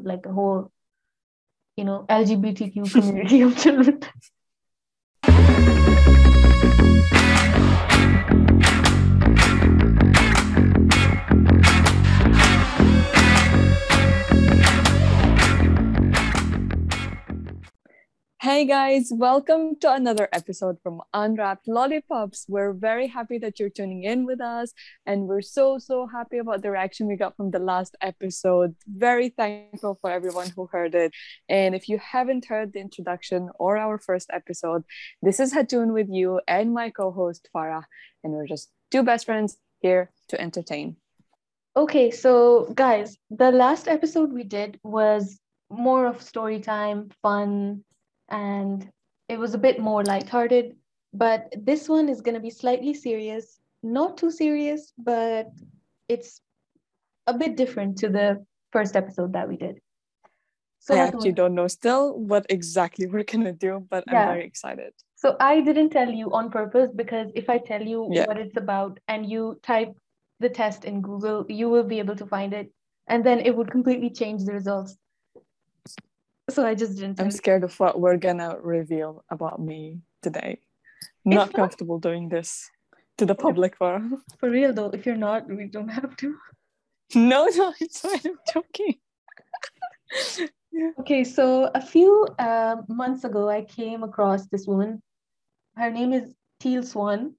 have like a whole, you know, LGBTQ community of children. Hey guys, welcome to another episode from Unwrapped Lollipops. We're very happy that you're tuning in with us, and we're so happy about the reaction we got from the last episode. Very thankful for everyone who heard it. And if you haven't heard the introduction or our first episode, this is Hatoon with you and my co-host Farah, and we're just two best friends here to entertain. Okay, so guys, the last episode we did was more of story time, fun, and it was a bit more lighthearted, but this one is going to be slightly serious, not too serious, but it's a bit different to the first episode that we did. So I actually don't know still what exactly we're going to do, but yeah, I'm very excited. So I didn't tell you on purpose, because if I tell you what it's about and you type the test in Google, you will be able to find it, and then it would completely change the results. So I just didn't. I'm scared of what we're gonna reveal about me today. Not comfortable doing this to the public. For real though, if you're not, we don't have to. No, it's fine. I'm joking. Yeah. Okay, so a few months ago, I came across this woman. Her name is Teal Swan,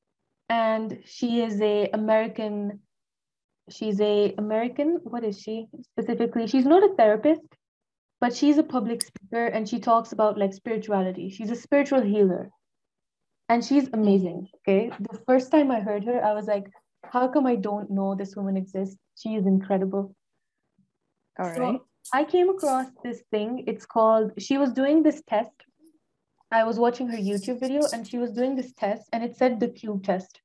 and she is an American. She's an American. What is she specifically? She's not a therapist, but she's a public speaker, and she talks about like spirituality. She's a spiritual healer, and she's amazing. Okay, the first time I heard her, I was like, how come I don't know this woman exists? She is incredible. All right. So I came across this thing. It's called, she was doing this test. I was watching her YouTube video, and she was doing this test, and it said the cube test.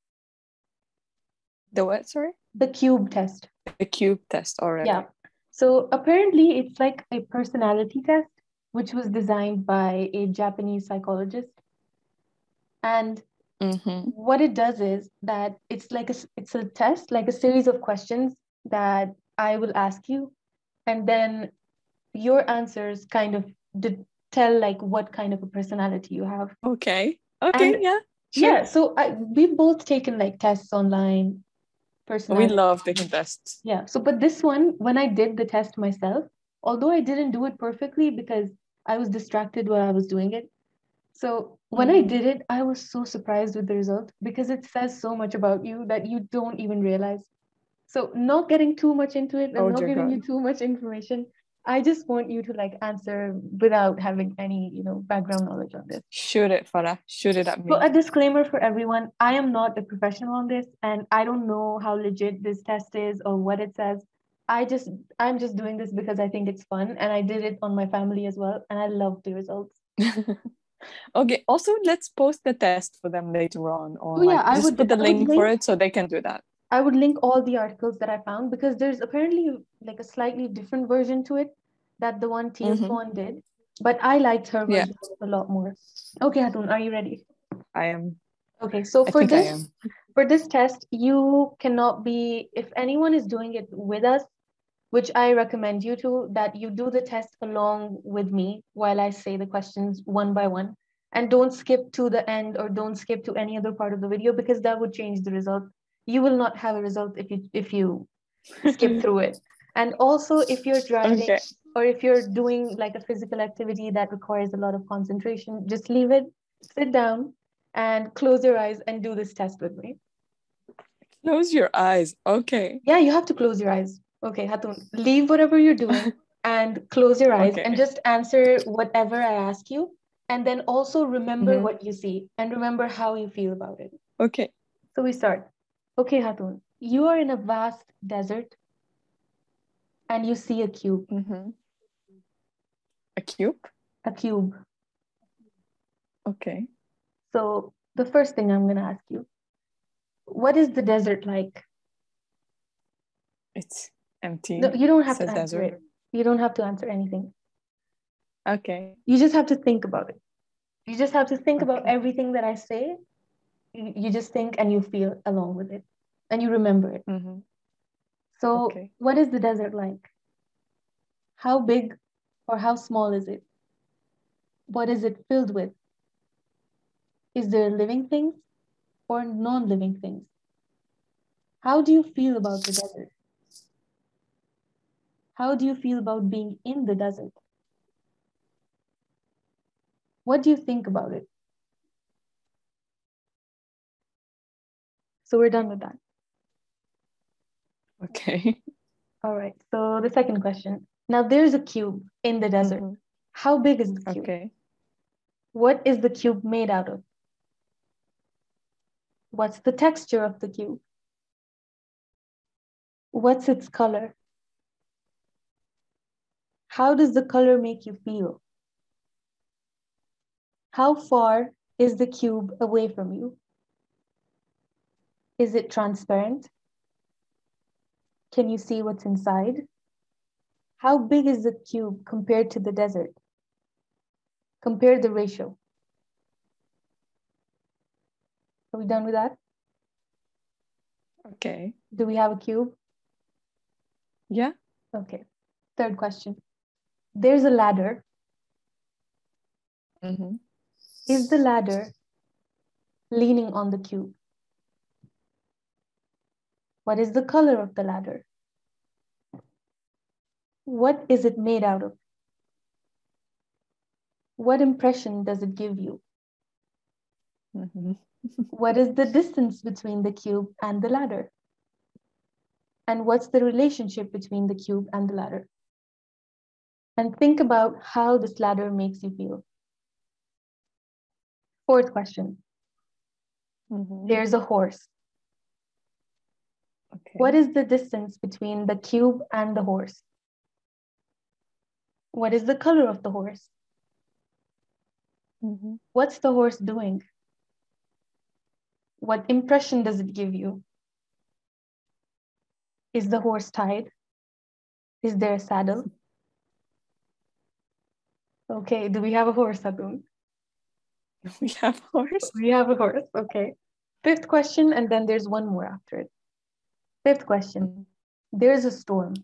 The what, sorry? The cube test. The cube test, all right. Yeah. So apparently it's like a personality test, which was designed by a Japanese psychologist. And what it does is that it's like it's a test, like a series of questions that I will ask you. And then your answers kind of tell like what kind of a personality you have. Okay, and yeah. Sure. Yeah, so we've both taken like tests online. We love taking tests. Yeah. So, but this one, when I did the test myself, although I didn't do it perfectly because I was distracted while I was doing it. So when I did it, I was so surprised with the result, because it says so much about you that you don't even realize. So not getting too much into it and not giving you too much information. I just want you to like answer without having any, you know, background knowledge on this. Shoot it, Farah. Shoot it at me. So a disclaimer for everyone, I am not a professional on this, and I don't know how legit this test is or what it says. I'm just doing this because I think it's fun, and I did it on my family as well, and I love the results. Okay. Also, let's post the test for them later on, or just put the link for it so they can do that. I would link all the articles that I found, because there's apparently like a slightly different version to it that the one Teal Swan did, but I liked her version a lot more. Okay, Hatoon, are you ready? I am. Okay, so for this test, you cannot be, if anyone is doing it with us, which I recommend you to, that you do the test along with me while I say the questions one by one, and don't skip to the end or don't skip to any other part of the video, because that would change the result. You will not have a result if you skip through it. And also, if you're driving or if you're doing like a physical activity that requires a lot of concentration, just leave it, sit down, and close your eyes and do this test with me. Close your eyes. Okay. Yeah, you have to close your eyes. Okay, Hatoon, leave whatever you're doing and close your eyes and just answer whatever I ask you. And then also remember what you see and remember how you feel about it. Okay. So we start. Okay, Hatoon, you are in a vast desert and you see a cube. A cube? A cube. Okay. So the first thing I'm going to ask you, what is the desert like? It's empty. No, you don't have to answer it. You don't have to answer anything. Okay. You just have to think about it. You just have to think about everything that I say. You just think and you feel along with it and you remember it. So what is the desert like? How big Or how small is it? What is it filled with? Is there living things or non-living things? How do you feel about the desert? How do you feel about being in the desert? What do you think about it? So we're done with that. Okay. All right, so the second question. Now there's a cube in the desert. Mm-hmm. How big is the cube? Okay. What is the cube made out of? What's the texture of the cube? What's its color? How does the color make you feel? How far is the cube away from you? Is it transparent? Can you see what's inside? How big is the cube compared to the desert? Compare the ratio. Are we done with that? Okay. Do we have a cube? Yeah. Okay. Third question. There's a ladder. Mm-hmm. Is the ladder leaning on the cube? What is the color of the ladder? What is it made out of? What impression does it give you? Mm-hmm. What is the distance between the cube and the ladder? And what's the relationship between the cube and the ladder? And think about how this ladder makes you feel. Fourth question. Mm-hmm. There's a horse. Okay. What is the distance between the cube and the horse? What is the color of the horse? Mm-hmm. What's the horse doing? What impression does it give you? Is the horse tied? Is there a saddle? Okay, do we have a horse, Hatoon? We have a horse. We have a horse, okay. Fifth question, and then there's one more after it. Fifth question, there's a storm.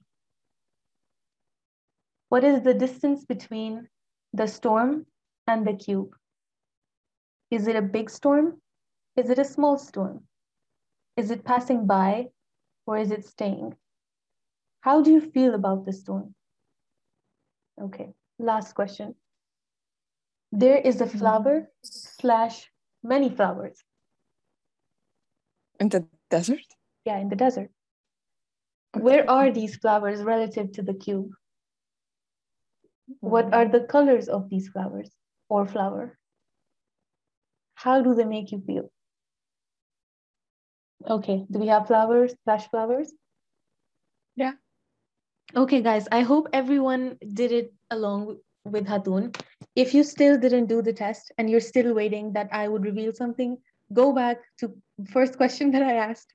What is the distance between the storm and the cube? Is it a big storm? Is it a small storm? Is it passing by or is it staying? How do you feel about the storm? Okay, last question. There is a flower / many flowers. In the desert? Yeah, in the desert. Okay. Where are these flowers relative to the cube? What are the colors of these flowers or flower? How do they make you feel? Okay, do we have flowers / flowers? Yeah. Okay, guys, I hope everyone did it along with Hatoon. If you still didn't do the test and you're still waiting that I would reveal something, go back to the first question that I asked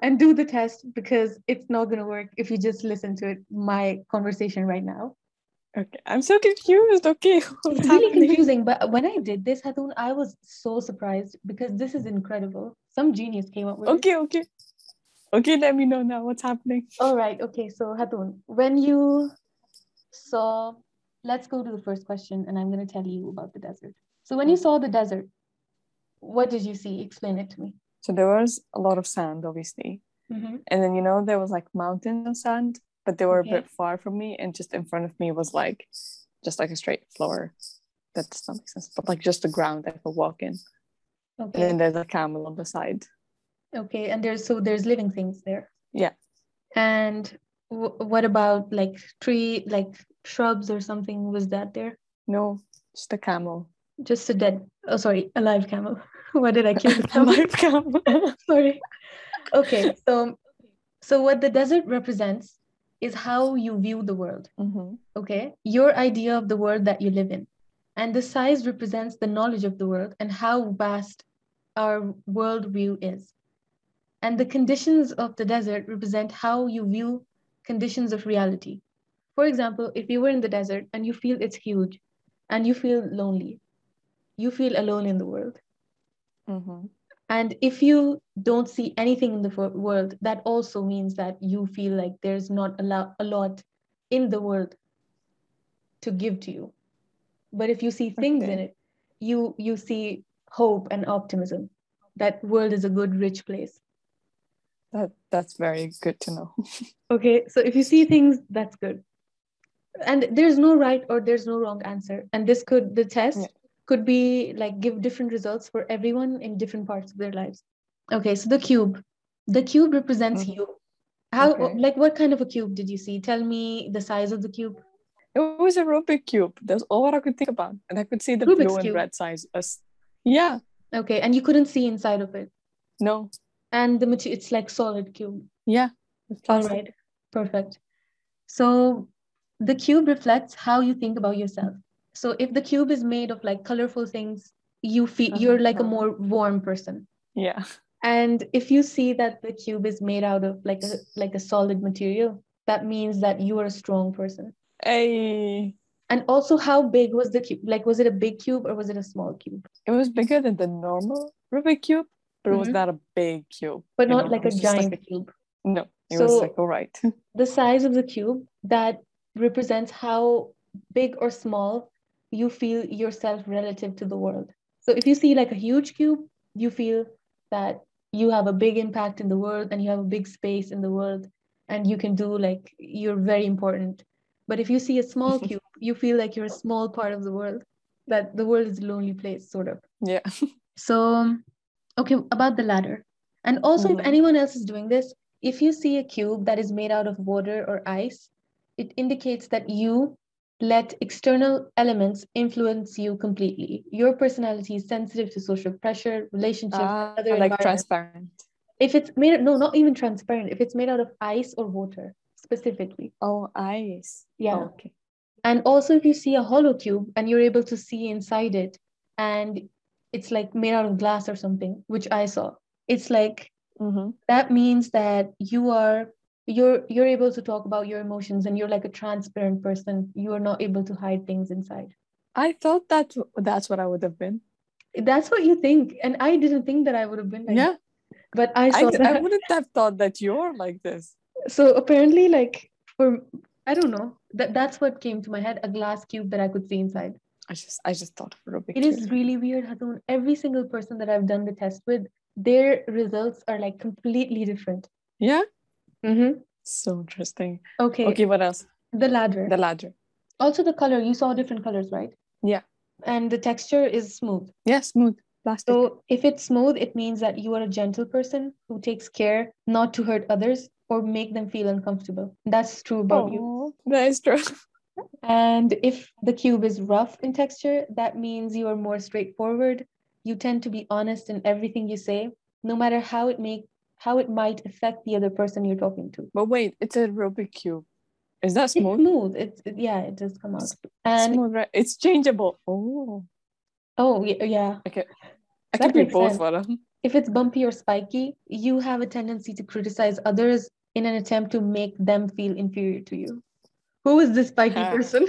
and do the test, because it's not going to work if you just listen to it, my conversation right now. Okay, I'm so confused. Okay, it's really confusing. But when I did this, Hatoon, I was so surprised because this is incredible. Some genius came up with it. Okay, let me know now what's happening. All right, okay. So Hatoon, when you saw, let's go to the first question, and I'm going to tell you about the desert. So when you saw the desert, what did you see? Explain it to me. So there was a lot of sand, obviously, and then there was like mountains of sand. But they were a bit far from me, and just in front of me was like a straight floor. That does not make sense, but like just the ground I could walk in. Okay. And then there's a camel on the side. Okay, and there's living things there. Yeah. And what about like tree, like shrubs or something? Was that there? No, just a camel. Just a a live camel. Why did I kill the camel? Live camel. Sorry. Okay, so what the desert represents is how you view the world, okay? Your idea of the world that you live in. And the size represents the knowledge of the world and how vast our world view is. And the conditions of the desert represent how you view conditions of reality. For example, if you were in the desert and you feel it's huge and you feel lonely, you feel alone in the world. And if you don't see anything in the world, that also means that you feel like there's not a lot in the world. to give to you. But if you see things in it, you see hope and optimism. That world is a good, rich place. That's very good to know. Okay, so if you see things, that's good. And there's no right or there's no wrong answer. And the test could be like give different results for everyone in different parts of their lives. Okay, so the cube represents you. How what kind of a cube did you see? Tell me the size of the cube. It was a Rubik's cube. That's all what I could think about. And I could see the blue and red size. Yeah. Okay, and you couldn't see inside of it? No. And it's like solid cube? Yeah. All right, perfect. So the cube reflects how you think about yourself. So if the cube is made of like colorful things, you feel you're like a more warm person. Yeah. And if you see that the cube is made out of like a solid material, that means that you are a strong person. Hey. And also, how big was the cube? Like, was it a big cube or was it a small cube? It was bigger than the normal Rubik's cube, but it was not a big cube. But not like a giant cube. No, it was like, all right. The size of the cube, that represents how big or small you feel yourself relative to the world. So if you see like a huge cube, you feel that you have a big impact in the world and you have a big space in the world and you can do like, you're very important. But if you see a small cube, you feel like you're a small part of the world, that the world is a lonely place, sort of. Yeah. So, okay, about the ladder. And also if anyone else is doing this, if you see a cube that is made out of water or ice, it indicates that you let external elements influence you completely. Your personality is sensitive to social pressure, relationships, other like transparent. If it's made, no, not even transparent. If it's made out of ice or water, specifically. Oh, ice. Yeah. Oh, okay. And also if you see a hollow cube and you're able to see inside it and it's like made out of glass or something, which I saw, it's like, that means that you're able to talk about your emotions and you're like a transparent person. You are not able to hide things inside. I thought that's what I would have been. That's what you think. And I didn't think that I would have been like that. But I wouldn't have thought that you're like this. So apparently like, for I don't know, that's what came to my head, a glass cube that I could see inside. I just thought of Rubik's cube. It is really weird, Hatoon. Every single person that I've done the test with, their results are like completely different. Yeah? Mm-hmm. So interesting. Okay, what else? The ladder. Also the color, you saw different colors, right? Yeah. And the texture is smooth. Yeah, smooth. Plastic. So if it's smooth, it means that you are a gentle person who takes care not to hurt others or make them feel uncomfortable. That's true about you. That is true. And if the cube is rough in texture, that means you are more straightforward. You tend to be honest in everything you say, no matter how it might affect the other person you're talking to. But wait, it's a Rubik's cube. Is that smooth? It's smooth. It does come out. And smooth, right? It's changeable. Oh, yeah. Okay. I can be both for them. If it's bumpy or spiky, you have a tendency to criticize others in an attempt to make them feel inferior to you. Who is this spiky person?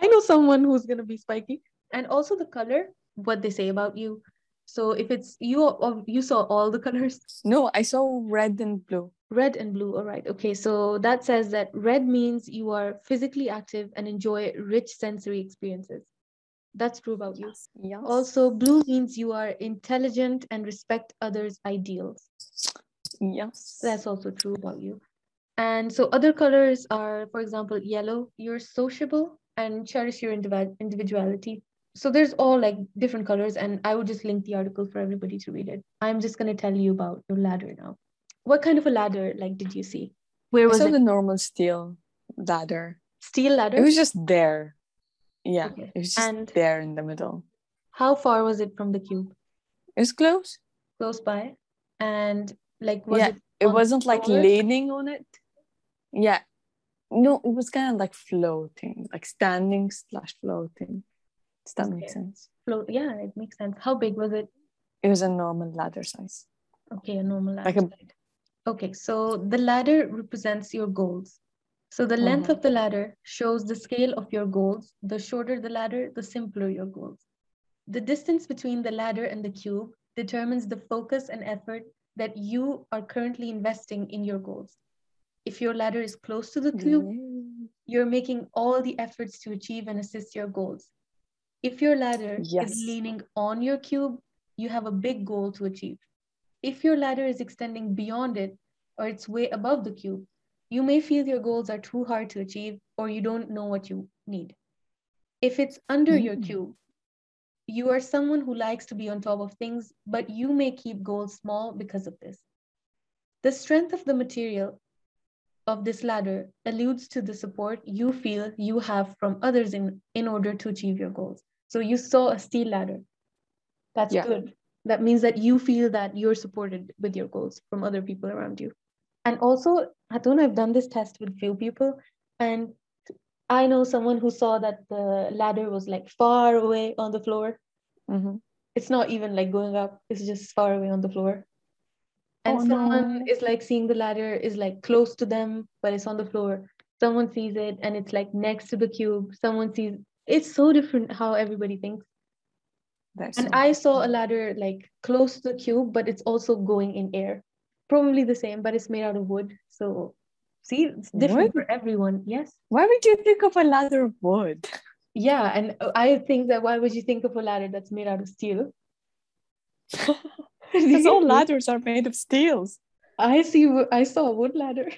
I know someone who's going to be spiky. And also the color, what they say about you. So if it's you saw all the colors? No, I saw red and blue. Red and blue, all right. Okay, so that says that red means you are physically active and enjoy rich sensory experiences. That's true about you. Yes. Also, blue means you are intelligent and respect others' ideals. Yes. That's also true about you. And so other colors are, for example, yellow. You're sociable and cherish your individuality. So there's all like different colors, and I would just link the article for everybody to read it. I'm just going to tell you about your ladder now. What kind of a ladder like did you see? Where was it? I saw the normal steel ladder. Steel ladder? It was just there. Yeah, okay. It was just there in the middle. How far was it from the cube? It's close. Close by. And like, it wasn't like leaning on it. Yeah. No, it was kind of like floating, like standing/floating. Does that make sense? Yeah, it makes sense. How big was it? It was a normal ladder size. Okay, a normal ladder size. Okay, so the ladder represents your goals. So the length of the ladder shows the scale of your goals. The shorter the ladder, the simpler your goals. The distance between the ladder and the cube determines the focus and effort that you are currently investing in your goals. If your ladder is close to the cube, you're making all the efforts to achieve and assist your goals. If your ladder is leaning on your cube, you have a big goal to achieve. If your ladder is extending beyond it or it's way above the cube, you may feel your goals are too hard to achieve or you don't know what you need. If it's under your cube, you are someone who likes to be on top of things, but you may keep goals small because of this. The strength of the material of this ladder alludes to the support you feel you have from others in order to achieve your goals. So you saw a steel ladder. That's good. That means that you feel that you're supported with your goals from other people around you. And also, Hatoon, I've done this test with few people, and I know someone who saw that the ladder was like far away on the floor. It's not even like going up, it's just far away on the floor. And someone is like seeing the ladder is like close to them, but it's on the floor. Someone sees it and it's like next to the cube. Someone sees, it's so different how everybody thinks. And I saw a ladder like close to the cube, but it's also going in air. Probably the same, but it's made out of wood. So see, it's different for everyone. Yes. Why would you think of a ladder of wood? Yeah. And I think that why would you think of a ladder that's made out of steel? Because all ladders are made of steels. I saw a wood ladder.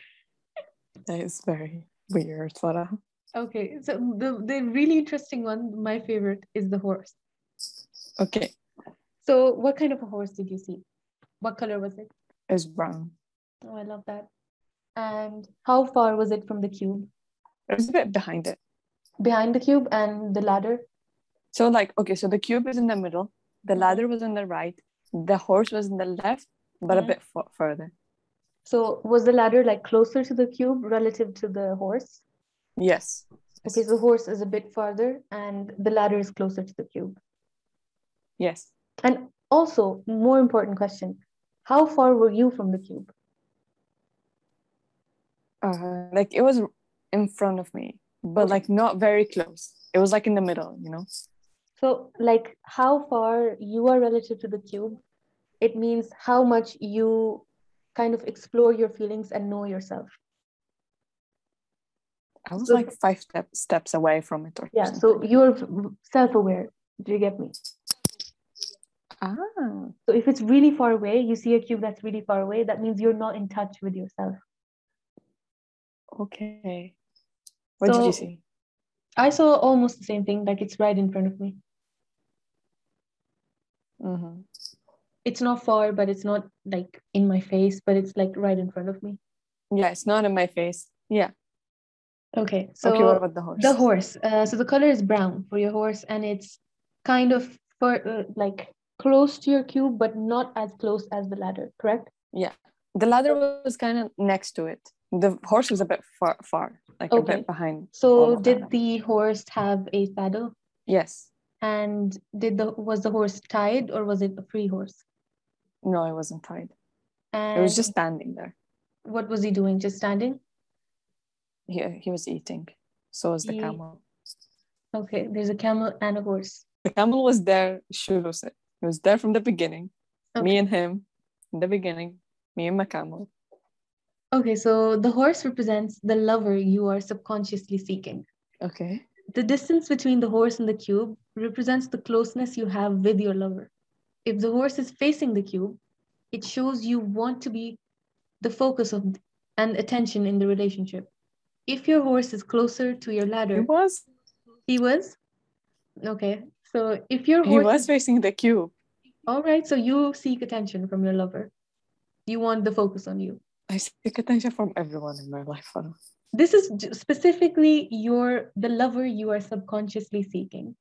That is very weird, Farah. Okay, so the really interesting one, my favorite, is the horse. Okay. So what kind of a horse did you see? What color was it? It's brown. Oh, I love that. And how far was it from the cube? It was a bit behind it. Behind the cube and the ladder? So like, okay, so the cube is in the middle. The ladder was on the right. The horse was on the left, but a bit further. So was the ladder like closer to the cube relative to the horse? Yes. Okay, so the horse is a bit farther and the ladder is closer to the cube. Yes. And also, more important question, how far were you from the cube? Like it was in front of me, but like not very close. It was like in the middle, you know? So like how far you are relative to the cube, it means how much you kind of explore your feelings and know yourself. I was like 5 steps away from it. Or something. So you're self-aware. Do you get me? Ah. So if it's really far away, you see a cube that's really far away, that means you're not in touch with yourself. Okay. What did you see? I saw almost the same thing, like it's right in front of me. It's not far, but it's not like in my face, but it's like right in front of me. Yeah, it's not in my face. Yeah. Okay. So okay, what about the horse? The horse. So the color is brown for your horse, and it's kind of like close to your cube, but not as close as the ladder, correct? Yeah. The ladder was kind of next to it. The horse was a bit far, like a bit behind. So did the horse have a saddle? Yes. And was the horse tied or was it a free horse? No, it wasn't tied. And it was just standing there. What was he doing? Just standing? He was eating. So was the camel. Okay, there's a camel and a horse. The camel was there, Shulus. He was there from the beginning. Okay. Me and him, in the beginning, me and my camel. Okay, so the horse represents the lover you are subconsciously seeking. Okay. The distance between the horse and the cube represents the closeness you have with your lover. If the horse is facing the cube, it shows you want to be the focus of and attention in the relationship. If your horse is closer to your ladder... He was? He was? Okay, so if your horse... He was facing the cube. All right, so you seek attention from your lover. You want the focus on you. I seek attention from everyone in my life. This is specifically the lover you are subconsciously seeking.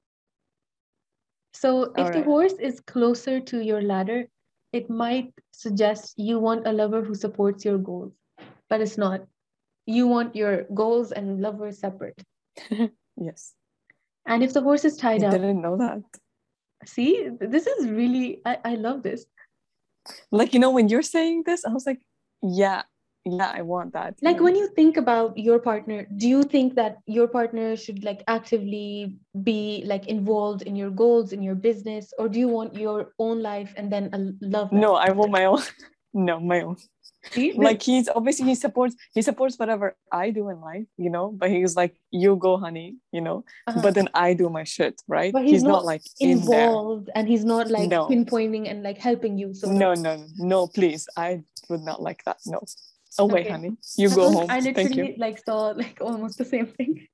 So if the horse is closer to your ladder, it might suggest you want a lover who supports your goals, but it's not. You want your goals and lover separate. Yes. And if the horse is tied up. I didn't know that. See, this is really, I love this. Like, you know, when you're saying this, I was like, yeah, I want that. Like when you think about your partner, do you think that your partner should like actively be like involved in your goals, in your business, or do you want your own life and then a love life? No, I want my own. No, my own. Like, he's obviously, he supports whatever I do in life, you know, but he's like, you go, honey, you know, but then I do my shit, right? But he's not like involved in, and he's not like pinpointing and like helping you. So no, please. I would not like that. No. Oh, wait, okay, honey, you go home. I literally like saw like almost the same thing.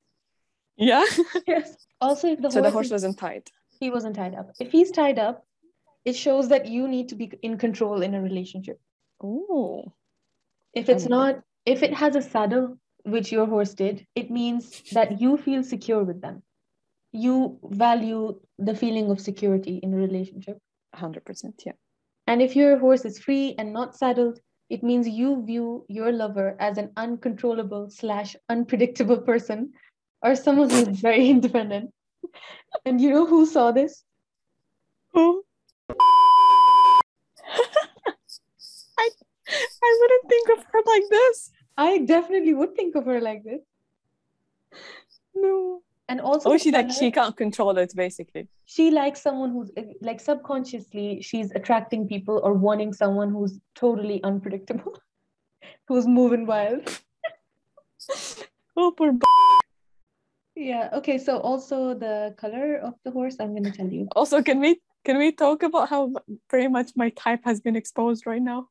Yeah. Yes. Also, if the horse wasn't tied. He wasn't tied up. If he's tied up, it shows that you need to be in control in a relationship. Oh. If it's not, if it has a saddle, which your horse did, it means that you feel secure with them. You value the feeling of security in a relationship. 100%, yeah. And if your horse is free and not saddled, it means you view your lover as an uncontrollable / unpredictable person, or someone who is very independent. And you know who saw this? Who? I wouldn't think of her like this. I definitely would think of her like this. No. And also, she can't control it, basically. She likes someone who's like, subconsciously, she's attracting people or wanting someone who's totally unpredictable, who's moving wild. Oh, poor. Yeah. Okay. So also the color of the horse, I'm going to tell you. Also, can we talk about how very much my type has been exposed right now?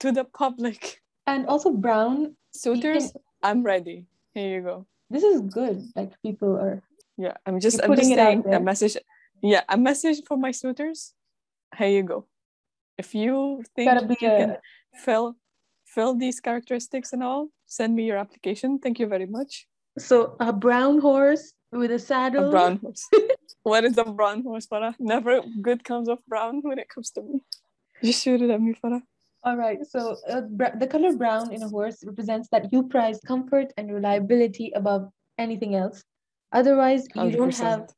To the public. And also brown suitors. I'm ready. Here you go. This is good. Like, people are. Yeah. I'm just saying a message. Yeah. A message for my suitors. Here you go. If you think you can fill these characteristics and all, send me your application. Thank you very much. So a brown horse with a saddle. A brown horse. What is a brown horse, Farah? Never good comes off brown when it comes to me. Just shoot it at me, Farah. All right. So the color brown in a horse represents that you prize comfort and reliability above anything else. Otherwise, you 100%. Don't have.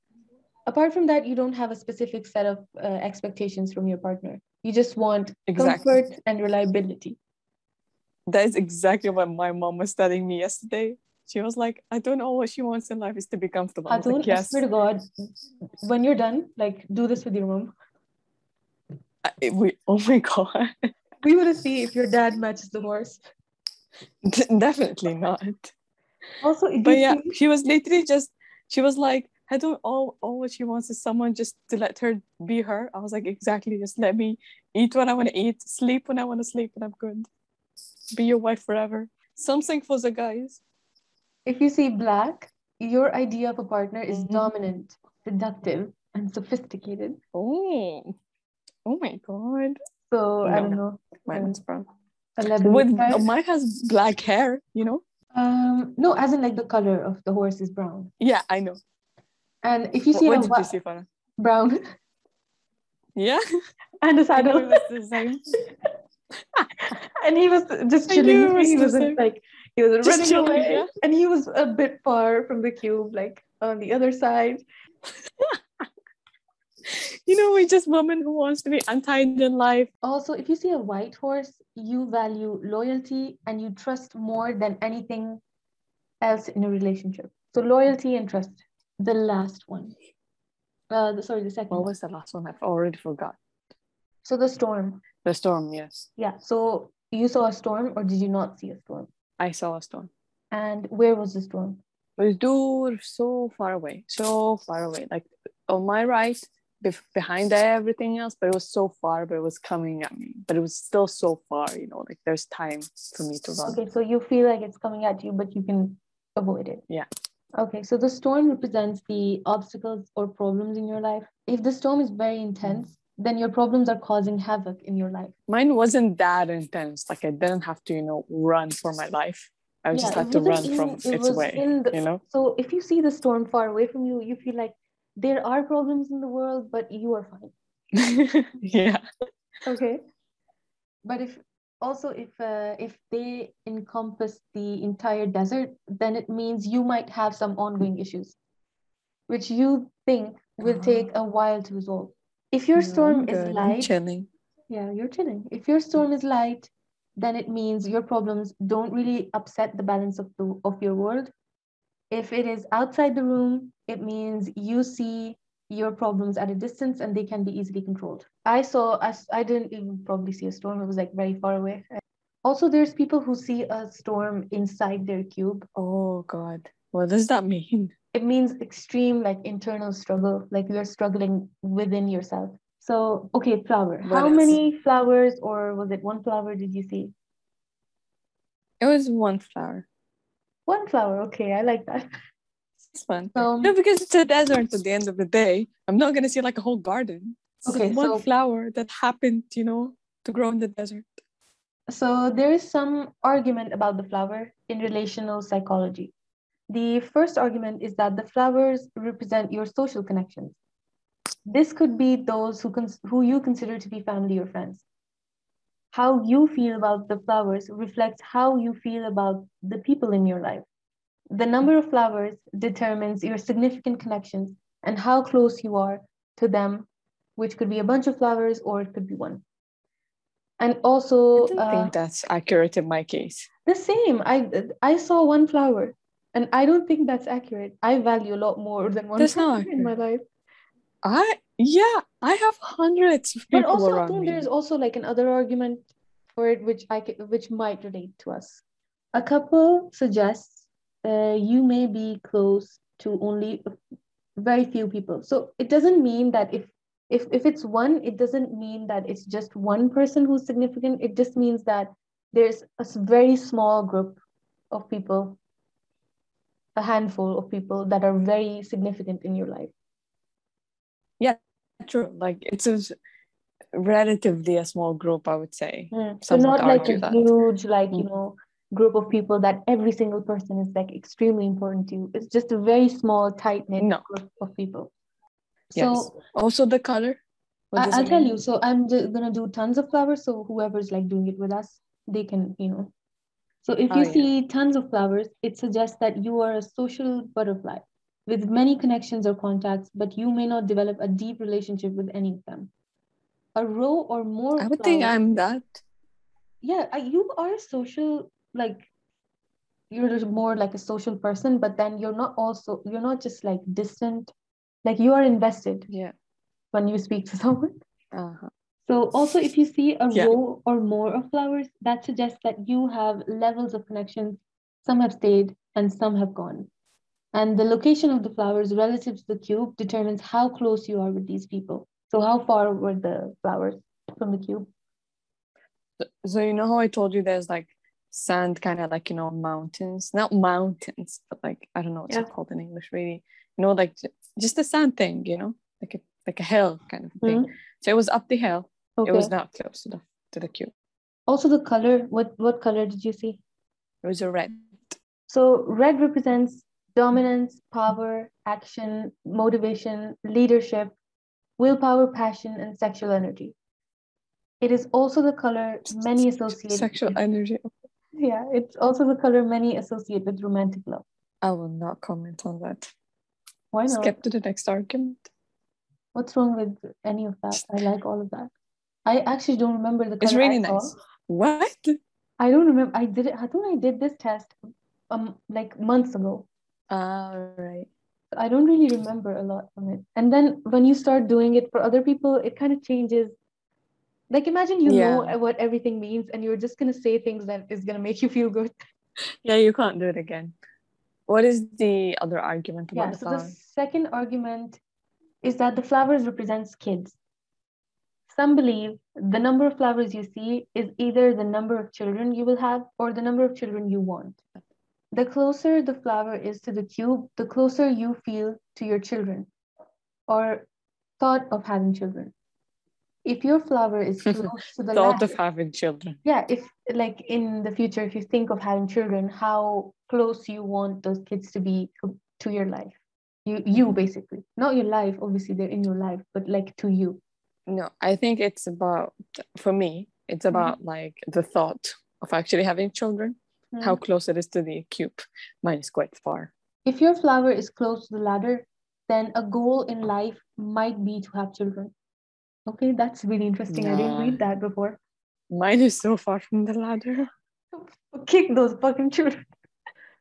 Apart from that, you don't have a specific set of expectations from your partner. You just want comfort and reliability. That is exactly what my mom was telling me yesterday. She was like, I don't know what she wants in life is to be comfortable. I was like, yes. I swear to God, when you're done, like, do this with your mom. Oh my God. We want to see if your dad matches the horse. Definitely not. Also, she was literally just, she was like, I don't know, all what she wants is someone just to let her be her. I was like, exactly, just let me eat what I want to eat, sleep when I want to sleep, and I'm good. Be your wife forever. Something for the guys. If you see black, your idea of a partner is dominant, seductive, and sophisticated. Oh my God. So, no, I don't know. Mine's brown. Mine has black hair, you know? No, as in like the color of the horse is brown. Yeah, I know. And if you see brown. Yeah. And a saddle. And he was just chilling. He was running away, and he was a bit far from the cube, like on the other side. You know, we're just women who wants to be untied in life. Also, if you see a white horse, you value loyalty and you trust more than anything else in a relationship. So loyalty and trust. The last one. The second. What was the last one? I've already forgot. So the storm. The storm, yes. Yeah. So you saw a storm, or did you not see a storm? I saw a storm. And where was the storm? It was so far away. Like on my right, behind everything else, but it was so far, but it was coming at me. But it was still so far, you know, like there's time for me to run. Okay, so you feel like it's coming at you, but you can avoid it. Yeah. Okay, so the storm represents the obstacles or problems in your life. If the storm is very intense, then your problems are causing havoc in your life. Mine wasn't that intense. Like, I didn't have to, you know, run for my life. I just had to run from its way, you know? So if you see the storm far away from you, you feel like there are problems in the world, but you are fine. Yeah. Okay. But if they encompass the entire desert, then it means you might have some ongoing issues, which you think will take a while to resolve. If your storm is light, you're chilling. If your storm is light, then it means your problems don't really upset the balance of your world. If it is outside the room, it means you see your problems at a distance and they can be easily controlled. I didn't even probably see a storm. It was like very far away. Also, there's people who see a storm inside their cube. Oh God, what does that mean? It means extreme like internal struggle, like you're struggling within yourself. So, okay, flower. How many flowers, or was it one flower did you see? It was one flower. One flower, okay, I like that. It's fun. No, because it's a desert at the end of the day. I'm not going to see like a whole garden. It's okay, one flower that happened, you know, to grow in the desert. So there is some argument about the flower in relational psychology. The first argument is that the flowers represent your social connections. This could be those who you consider to be family or friends. How you feel about the flowers reflects how you feel about the people in your life. The number of flowers determines your significant connections and how close you are to them, which could be a bunch of flowers or it could be one. And also, I don't think that's accurate in my case. The same. I saw one flower and I don't think that's accurate. I value a lot more than one flower in my life. I have hundreds of people around me. But also I think there's also like another argument for it, which might relate to us. A couple suggests you may be close to only very few people. So it doesn't mean that if it's one, it doesn't mean that it's just one person who's significant. It just means that there's a very small group of people, a handful of people that are very significant in your life. Yeah, true. Like it's a relatively a small group, I would say. Mm. So not like a huge, like, you know, group of people that every single person is like extremely important to you. It's just a very small, tight-knit group of people. Yes. So also the color. I'll tell you. So I'm just gonna do tons of flowers. So whoever's like doing it with us, they can, you know. So if you see tons of flowers, it suggests that you are a social butterfly with many connections or contacts, but you may not develop a deep relationship with any of them. A row or more I would think I'm that. Yeah, you are social, like, you're more like a social person, but then you're not just like distant, like you are invested when you speak to someone. Uh-huh. So also if you see a row or more of flowers, that suggests that you have levels of connections. Some have stayed and some have gone. And the location of the flowers relative to the cube determines how close you are with these people. So how far were the flowers from the cube? So you know how I told you there's like sand, kind of like, you know, mountains. Not mountains, but like, I don't know what's it called in English really. You know, like just the sand thing, you know, like a hill kind of thing. Mm-hmm. So it was up the hill. Okay. It was not close to the cube. Also the color, what color did you see? It was a red. So red represents dominance, power, action, motivation, leadership, willpower, passion, and sexual energy. It is also the color many associate energy. Yeah, it's also the color many associate with romantic love. I will not comment on that. Why not? Skip to the next argument. What's wrong with any of that? I like all of that. I actually don't remember the color. It's really nice. What? I don't remember. I did this test like months ago. Right. I don't really remember a lot from it. And then when you start doing it for other people, it kind of changes. Like imagine you know what everything means and you're just going to say things that is going to make you feel good. Yeah, you can't do it again. What is the other argument about the flowers? The second argument is that the flowers represents kids. Some believe the number of flowers you see is either the number of children you will have or the number of children you want. The closer the flower is to the cube, the closer you feel to your children or thought of having children. If your flower is close to the thought of having children. Yeah, if like in the future, if you think of having children, how close you want those kids to be to your life. You basically, not your life, obviously they're in your life, but like to you. No, I think it's about, for me, it's about like the thought of actually having children. How close it is to the cube. Mine is quite far. If your flower is close to the ladder, then a goal in life might be to have children. Okay, that's really interesting. Yeah. I didn't read that before. Mine is so far from the ladder. Kick those fucking children.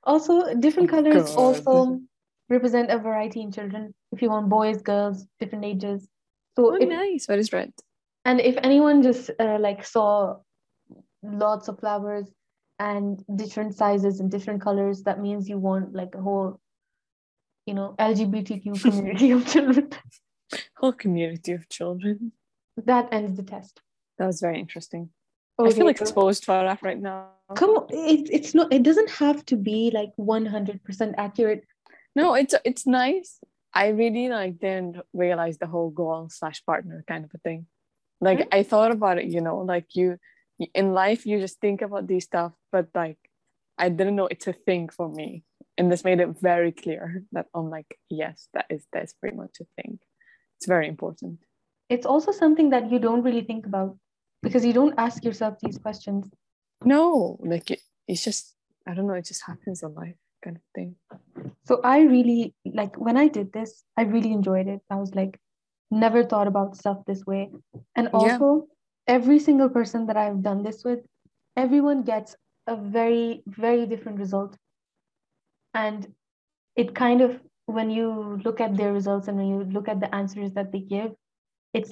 Also, different colors also represent a variety in children. If you want boys, girls, different ages. So nice. That is right. And if anyone just saw lots of flowers and different sizes and different colors, that means you want a whole, LGBTQ community of children. Whole community of children. That ends the test. That was very interesting. Okay, I feel exposed to Farah right now. Come on, it's not. It doesn't have to be 100% accurate. No, it's nice. I really didn't realize the whole goal/partner kind of a thing. I thought about it, you in life you just think about these stuff, but I didn't know it's a thing for me, and this made it very clear that I'm yes, that's pretty much a thing. It's very important. It's also something that you don't really think about because you don't ask yourself these questions. No, it's just, I don't know, it just happens in life kind of thing. So I really, when I did this, I really enjoyed it. I was never thought about stuff this way. And also, every single person that I've done this with, everyone gets a very, very different result. And it kind of, when you look at their results and when you look at the answers that they give, it's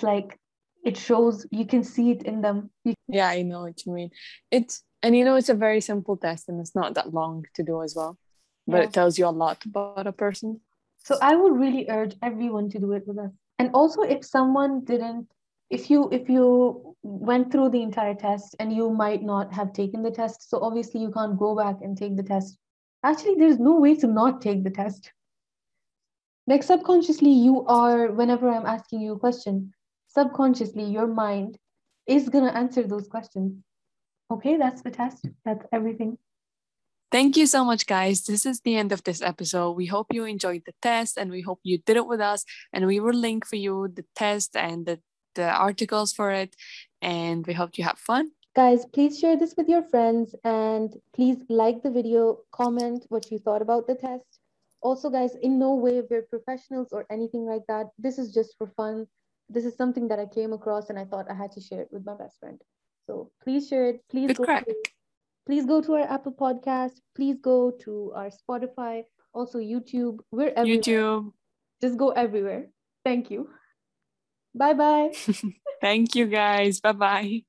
it shows, you can see it in them. Yeah, I know what you mean. It's a very simple test and it's not that long to do as well, but it tells you a lot about a person. So I would really urge everyone to do it with us. And also if someone didn't, if you went through the entire test and you might not have taken the test, so obviously you can't go back and take the test. Actually, there's no way to not take the test. Like subconsciously, you are, whenever I'm asking you a question, subconsciously, your mind is going to answer those questions. Okay, that's the test. That's everything. Thank you so much, guys. This is the end of this episode. We hope you enjoyed the test and we hope you did it with us. And we will link for you the test and the articles for it. And we hope you have fun. Guys, please share this with your friends and please like the video, comment what you thought about the test. Also, guys, in no way we're professionals or anything like that. This is just for fun. This is something that I came across and I thought I had to share it with my best friend. So please share it. Please go to our Apple Podcast. Please go to our Spotify. Also YouTube. We're everywhere. YouTube. Just go everywhere. Thank you. Bye-bye. Thank you, guys. Bye-bye.